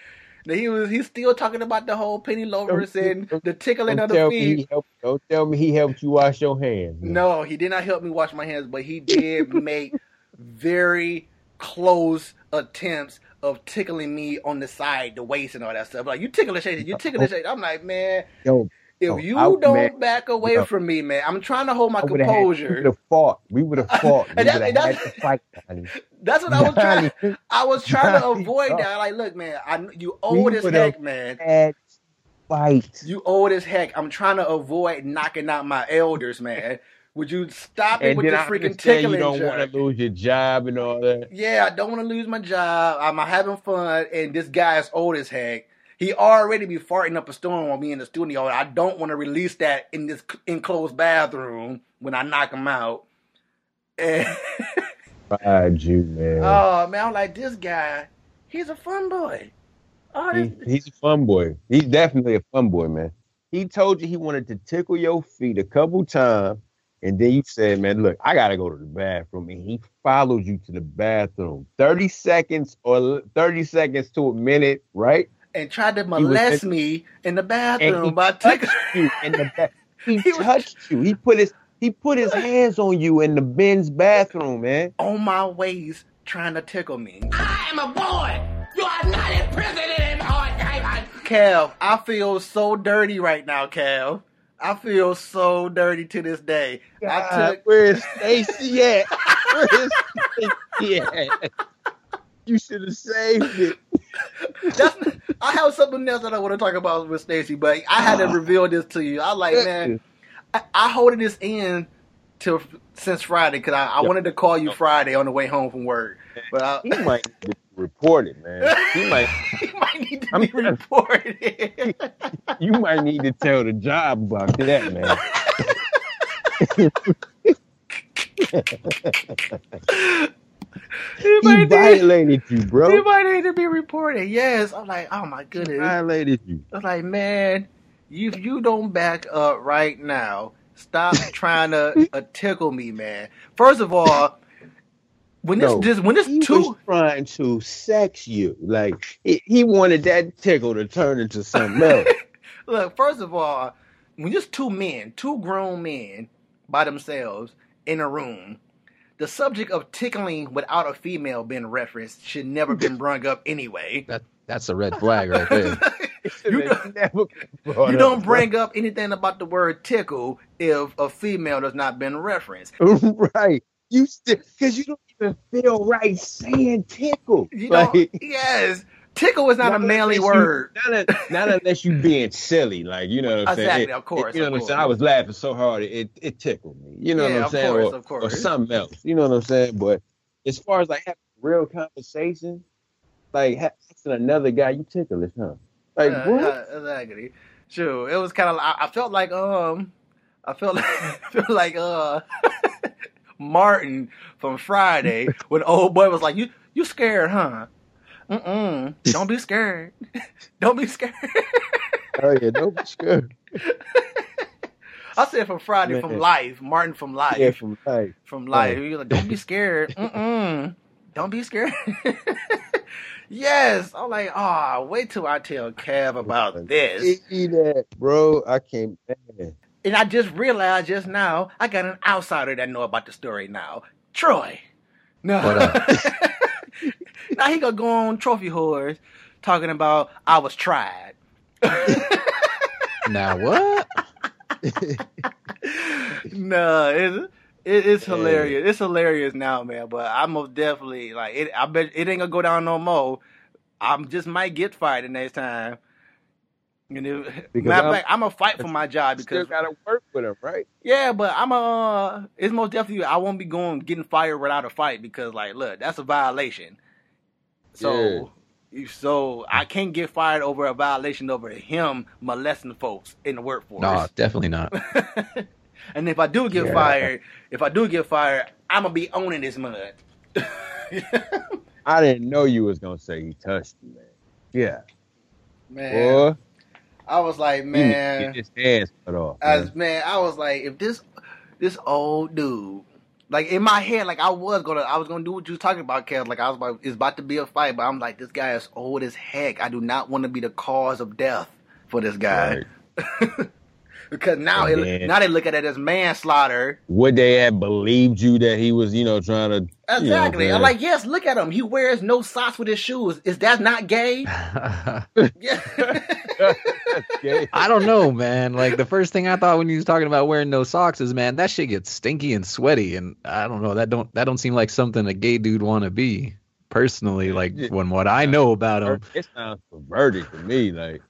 Now he was he's still talking about the whole penny loafers and the tickling of the feet. Helped, don't tell me he helped you wash your hands. Man. No, he did not help me wash my hands, but he did make very close attempts of tickling me on the side, the waist, and all that stuff. Like, you ticklish, you ticklish. I'm like, man, yo, if you yo, don't man, back away yo, from me, man, I'm trying to hold my composure. We would have fought. We would have fought. We that, that's, had to fight, that's what I was trying. I was trying to avoid that. Like, look, man, I, you old as heck, man. Had fight. You old as heck. I'm trying to avoid knocking out my elders, man. Would you stop it and with the freaking tickling? You don't want to lose your job and all that. Yeah, I don't want to lose my job. I'm having fun, and this guy is old as heck. He already be farting up a storm on me in the studio. I don't want to release that in this enclosed bathroom when I knock him out. And Fried you, man. Oh, man, I'm like, this guy, he's a fun boy. Oh, he, he's a fun boy. He's definitely a fun boy, man. He told you he wanted to tickle your feet a couple times. And then you said, man, look, I got to go to the bathroom. And he followed you to the bathroom. thirty seconds or thirty seconds to a minute, right? And tried to molest was, me in the bathroom. By touched you in the ba- He, he touched was, you. He put his he put his hands on you in the men's bathroom, man. On my waist, trying to tickle me. I am a boy. You are not in prison anymore. Cal, I feel so dirty right now, Cal. I feel so dirty to this day. God, I took where's Stacy at? Where's Stacy at? You should have saved it. That's, I have something else that I want to talk about with Stacy, but I had to reveal this to you. I like, man, I, I holded this in till since Friday because I, I wanted to call you Friday on the way home from work. But I, he might be reported, man. He might. He might need to I'm be gonna, reported. You might need to tell the job about that, man. He, he violated need, you, bro. He might need to be reported. Yes, I'm like, oh my goodness, he violated you. I was like, man, you you don't back up right now. Stop trying to uh, tickle me, man. First of all. When this, no, this when this he two was trying to sex you, like he, he wanted that tickle to turn into something else. Look, first of all, when there's two men, two grown men by themselves in a room, the subject of tickling without a female being referenced should never been brung up anyway. That that's a red flag right there. You don't, you don't bring up anything about the word tickle if a female does not been referenced. Right. You still, because you don't even feel right saying tickle. You know, like, yes, tickle is not, not a manly word. You, not, a, not unless you being silly, like, you know what I'm exactly, saying. Exactly, of course. It, you of know course. What I'm saying. I was laughing so hard it it tickled me. You know yeah, what I'm of saying, course, or, of course. Or something else. You know what I'm saying. But as far as like having real conversation, like asking another guy, you ticklish, huh? Like uh, what? Uh, exactly. Sure. It was kind of. I, I felt like um, I felt like, I felt like uh. Martin from Friday, when old boy was like, "You, you scared, huh? Mm mm. Don't be scared. Don't be scared." Hell yeah, don't be scared. I said from Friday, Man. from life. Martin from life. Yeah, from life. From life. Yeah. You're like, don't be scared. Mm-mm. Don't be scared. Yes. I'm like, oh, wait till I tell Cav about this. See that, bro. I can't. Man. And I just realized just now, I got an outsider that know about the story now. Troy. No. What up? Now he gonna go on Trophy Horse talking about I was tried. Now what? No, it's it, it's hilarious. It's hilarious now, man. But I most definitely like it. I bet it ain't gonna go down no more. I just might get fired the next time. You know, matter of fact, I'm gonna fight for my job because still gotta work with him, right? Yeah, but I'm a. Uh, it's most definitely I won't be going getting fired without a fight because, like, look, that's a violation. So, yeah. so I can't get fired over a violation over him molesting folks in the workforce. No, definitely not. And if I do get yeah. fired, if I do get fired, I'm gonna be owning this mud. I didn't know you was gonna say he touched you, man. Yeah, man. Boy. I was like, man, get his ass cut off, man. I was, man, I was like, if this this old dude, like in my head, like I was gonna, I was gonna do what you was talking about, Kev. Like I was about, it's about to be a fight, but I'm like, this guy is old as heck. I do not want to be the cause of death for this guy, right. Because now, oh, it, now they look at it as manslaughter. Would they have believed you that he was, you know, trying to exactly? You know, I'm like, yes, look at him. He wears no socks with his shoes. Is that not gay? I don't know, man. Like the first thing I thought when you was talking about wearing no socks is, man, that shit gets stinky and sweaty, and I don't know. That don't that don't seem like something a gay dude want to be personally. Like when what I know about him, it sounds perverted to me. Like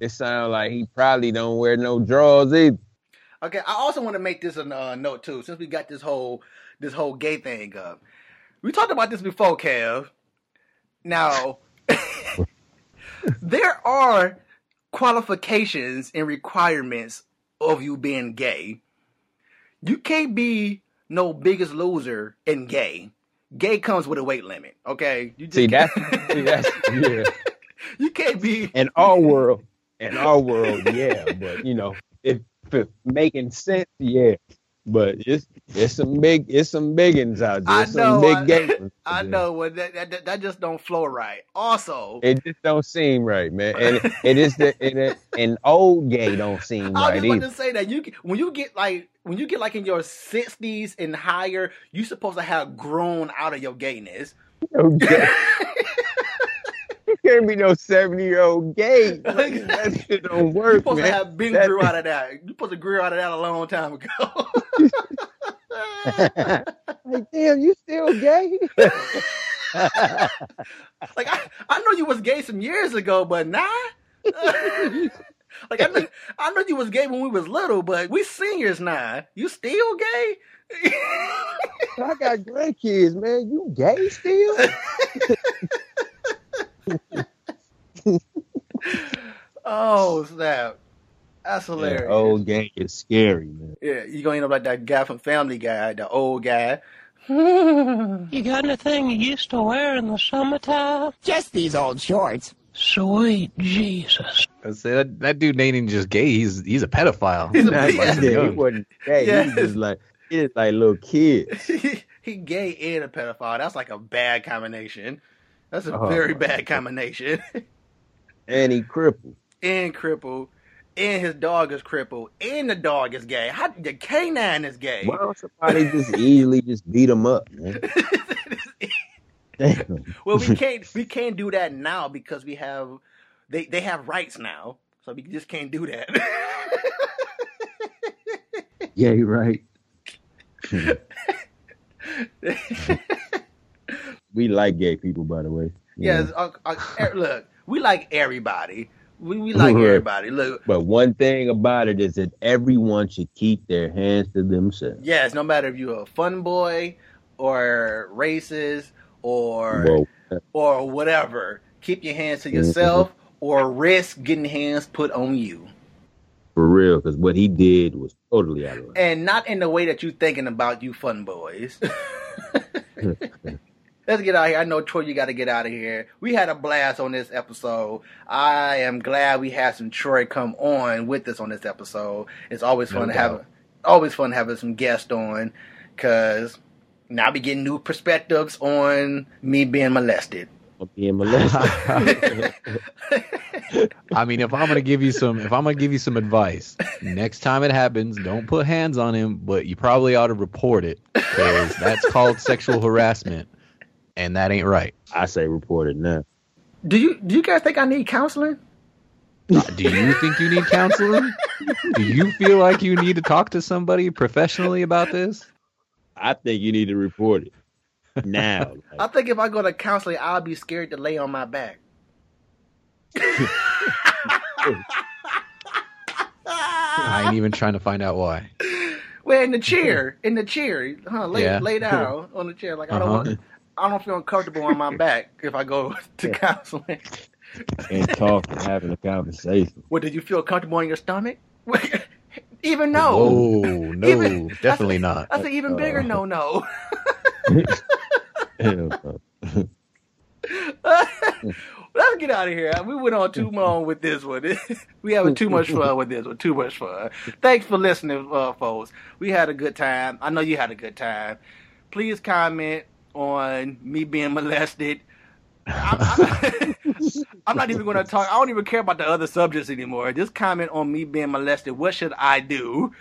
it sounds like he probably don't wear no drawers either. Okay, I also want to make this a uh, note too, since we got this whole this whole gay thing up. We talked about this before, Kev. Now there are qualifications and requirements of you being gay. You can't be no biggest loser and gay. Gay comes with a weight limit, okay? You just see, that's, see, that's, yeah. You can't be... In our world, in our world, yeah. But, you know, if, if making sense, yeah. But it's it's some big it's some biggins out there. It's I know, some big I, games. I know, but that, that that just don't flow right. Also, it just don't seem right, man. And it is the it, an old gay don't seem right. I was about to say that you when you get like when you get like in your sixties and higher, you supposed to have grown out of your gayness. Okay. You can't be no seventy year old gay. Like, that shit don't work. You're supposed man. to have been that... grew out of that. You're supposed to grew out of that a long time ago. Like, damn, you still gay? Like I, I know you was gay some years ago, but nah. Like I know, I know you was gay when we was little, but we seniors now. You still gay? I got grandkids, man. You gay still? Oh snap! That's hilarious. Yeah, old gang is scary, man. Yeah, you gonna end up like that guy from Family Guy, the old guy. You got anything you used to wear in the summertime? Just these old shorts. Sweet Jesus! I said that dude ain't even just gay. He's he's a pedophile. He's a pedophile. Yeah, yeah, he wasn't gay. Yeah. He's just like he's like little kids. he, he gay and a pedophile. That's like a bad combination. That's a oh, very bad combination. And he crippled. And crippled. And his dog is crippled. And the dog is gay. How, the canine is gay. Why don't somebody just easily just beat him up, man? Damn. Well, we can't we can't do that now because we have they, they have rights now. So we just can't do that. Yeah, you're right. We like gay people, by the way. Yeah. Yes, uh, uh, er, look, we like everybody. We we like everybody. Look, but one thing about it is that everyone should keep their hands to themselves. Yes, no matter if you're a fun boy or racist or Whoa. or whatever, keep your hands to yourself mm-hmm. or risk getting hands put on you. For real, because what he did was totally out of line. And not in the way that you're thinking about, you fun boys. Let's get out of here. I know, Troy, you got to get out of here. We had a blast on this episode. I am glad we had some Troy come on with us on this episode. It's always fun no to doubt. have always fun having some guests on, because now I be getting new perspectives on me being molested. Being molested. I mean, if I'm gonna give you some, if I'm gonna give you some advice, next time it happens, don't put hands on him, but you probably ought to report it, because that's called sexual harassment, and that ain't right. I say report it now. Do you do you guys think I need counseling? Uh, do you think you need counseling? Do you feel like you need to talk to somebody professionally about this? I think you need to report it. Now, I think if I go to counseling, I'll be scared to lay on my back. I ain't even trying to find out why. Well, in the chair, in the chair, huh? Lay, yeah. lay down on the chair. Like I don't, uh-huh. want, I don't feel uncomfortable on my back if I go to counseling. And talk, and having a conversation. What, did you feel comfortable on your stomach? Even no. Oh no, even, definitely that's, not. That's an even bigger uh, no, no. Let's get out of here. We went on too long with this one. We having too much fun with this one. Too much fun. Thanks for listening, uh, folks. We had a good time. I know you had a good time. Please comment on me being molested. I'm, I'm, I'm not even going to talk. I don't even care about the other subjects anymore. Just comment on me being molested. What should I do?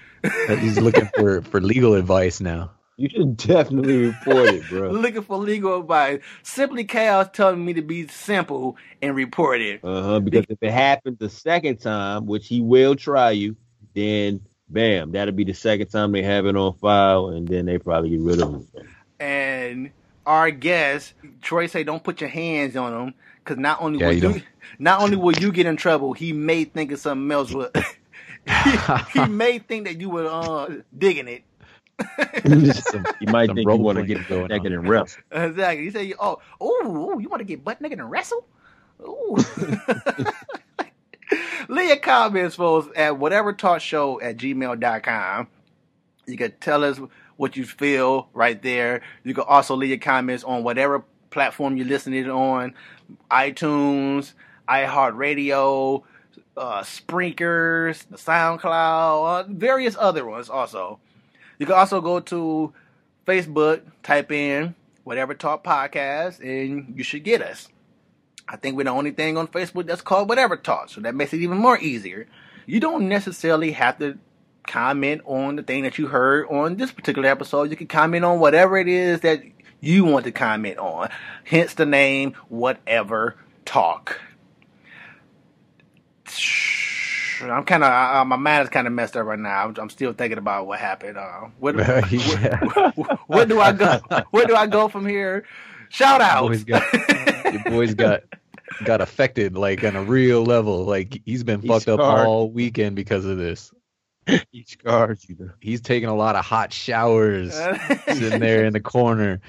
He's looking for, for legal advice now. You should definitely report it, bro. Looking for legal advice. Simply Chaos telling me to be simple and report it. Uh-huh, because if it happens the second time, which he will try you, then bam, that'll be the second time they have it on file, and then they probably get rid of him. And our guest, Troy, say don't put your hands on him, because not only yeah, will you, you not only will you get in trouble, he may think of something else. With, he, he may think that you were uh, digging it. some, you might some think you want to get butt naked and wrestle. Exactly. You say, "Oh, oh, you want to get butt naked and wrestle?" Ooh. Leave your comments, folks, at whatever talk show at gmail dot com. You can tell us what you feel right there. You can also leave your comments on whatever platform you're listening on: iTunes, iHeartRadio, uh, Sprinkers, SoundCloud, uh, various other ones also. You can also go to Facebook, type in Whatever Talk Podcast, and you should get us. I think we're the only thing on Facebook that's called Whatever Talk, so that makes it even more easier. You don't necessarily have to comment on the thing that you heard on this particular episode. You can comment on whatever it is that you want to comment on, hence the name Whatever Talk. I'm kind of uh, my mind is kind of messed up right now. I'm, I'm still thinking about what happened. Uh, where, where, where, where do I go? Where do I go from here? Shout out! Your boy's got, your boy's got got affected like on a real level. Like he's been he's fucked scarred. up all weekend because of this. He scarred you. He's taking a lot of hot showers, sitting there in the corner,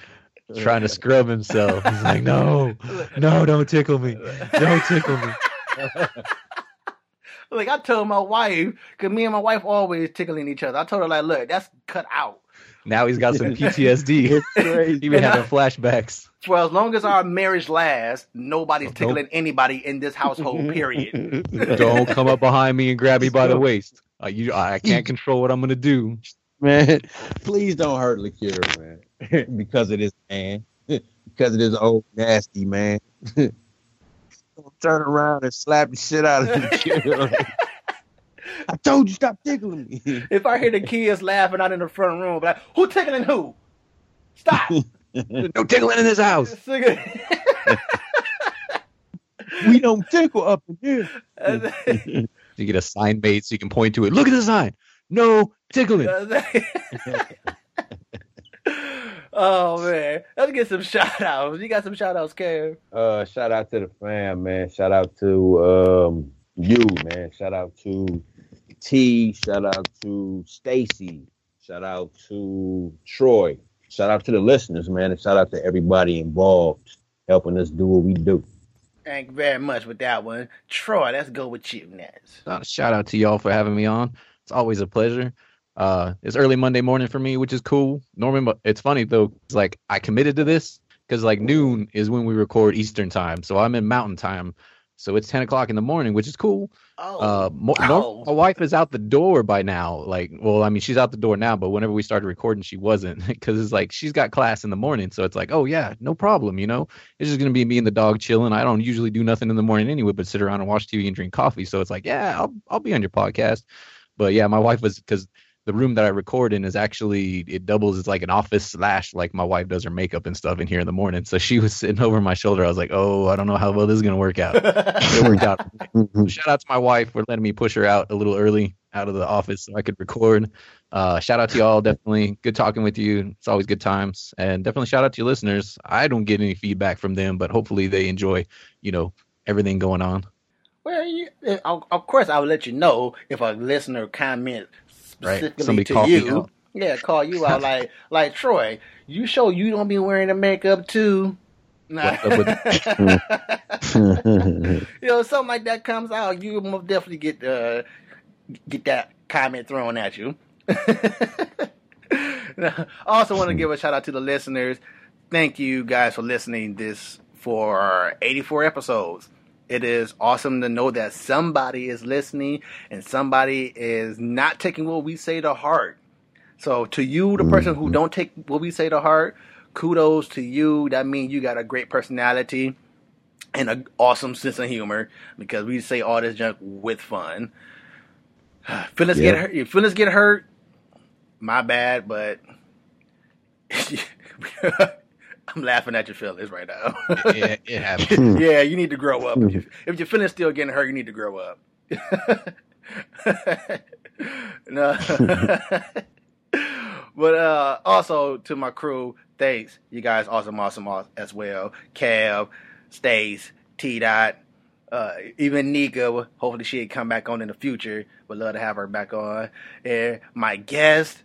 trying to scrub himself. He's like, no, no, don't tickle me, don't tickle me. Like, I told my wife, because me and my wife always tickling each other. I told her, like, look, that's cut out. Now he's got some P T S D. It's crazy. Even having flashbacks. For as long as our marriage lasts, nobody's tickling Don't. anybody in this household, period. Don't come up behind me and grab me by the waist. Uh, you, I can't control what I'm going to do. Man, please don't hurt Lakira, man. Because of this man. Because of this old nasty man. Turn around and slap the shit out of the kid. I told you stop tickling me. If I hear the kids laughing out in the front room, like, who tickling who? Stop. No tickling in this house. We don't tickle up in here. You get a sign made so you can point to it. Look at the sign. No tickling. Oh, man. Let's get some shout-outs. You got some shout-outs, Kev? Uh, shout-out to the fam, man. Shout-out to um, you, man. Shout-out to T. Shout-out to Stacy. Shout-out to Troy. Shout-out to the listeners, man. And shout-out to everybody involved helping us do what we do. Thank you very much with that one. Troy, let's go with you next. Uh, shout-out to y'all for having me on. It's always a pleasure. Uh, it's early Monday morning for me, which is cool. Norman, it's funny though. It's like I committed to this because like noon is when we record Eastern time. So I'm in Mountain time. So it's ten o'clock in the morning, which is cool. Oh, uh, mo- wow. My wife is out the door by now. Like, well, I mean, she's out the door now, but whenever we started recording, she wasn't, because it's like she's got class in the morning. So it's like, oh, yeah, no problem. You know, it's just going to be me and the dog chilling. I don't usually do nothing in the morning anyway, but sit around and watch T V and drink coffee. So it's like, yeah, I'll I'll be on your podcast. But yeah, my wife was, because the room that I record in is actually, it doubles as like an office slash like my wife does her makeup and stuff in here in the morning. So she was sitting over my shoulder. I was like, oh, I don't know how well this is going to work out. It worked out. Shout out to my wife for letting me push her out a little early out of the office so I could record. Uh, shout out to y'all. Definitely good talking with you. It's always good times. And definitely shout out to your listeners. I don't get any feedback from them, but hopefully they enjoy, you know, everything going on. Well, you, of course, I'll let you know if a listener comments. Right. Somebody to call you. You out. Yeah, call you out like like Troy. You sure you don't be wearing the makeup too? Nah. You know, something like that comes out, you will definitely get uh, get that comment thrown at you. I also want to give a shout out to the listeners. Thank you guys for listening this for eighty-four episodes. It is awesome to know that somebody is listening and somebody is not taking what we say to heart. So to you, the person who don't take what we say to heart, kudos to you. That means you got a great personality and an awesome sense of humor, because we say all this junk with fun. Feelings yeah. get hurt. If feelings get hurt, my bad, but... I'm laughing at your feelings right now. Yeah, it happens. Yeah, you need to grow up. If, you, if your feelings still getting hurt, you need to grow up. No, but uh, also to my crew, thanks. You guys, awesome, awesome, awesome as well. Cav, Stace, T Dot, uh, even Nika. Hopefully she'll come back on in the future. Would love to have her back on. And my guest,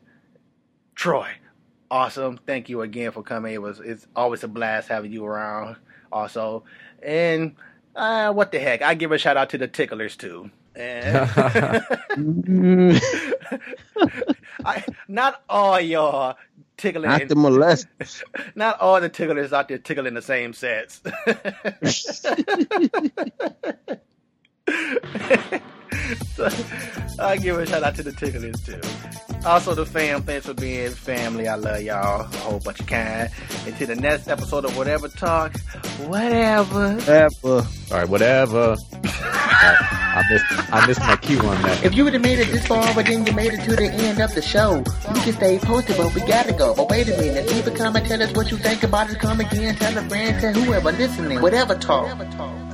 Troy. Awesome. Thank you again for coming. It was it's always a blast having you around also. And uh, what the heck? I give a shout out to the ticklers too. And I, not all y'all tickling. Not the molesters. Not all the ticklers out there tickling the same sets. So, I give a shout out to the ticklers too. Also the fam, thanks for being family. I love y'all a whole bunch of kind. Until the next episode of Whatever Talk. Whatever. Whatever. Alright, whatever. I, I missed I missed my cue on that. If you would have made it this far, but then you made it to the end of the show, you can stay posted, but we gotta go. But wait a minute, leave a comment, tell us what you think about it. Come again, tell a friend, tell whoever listening. Whatever Talk. Whatever Talk.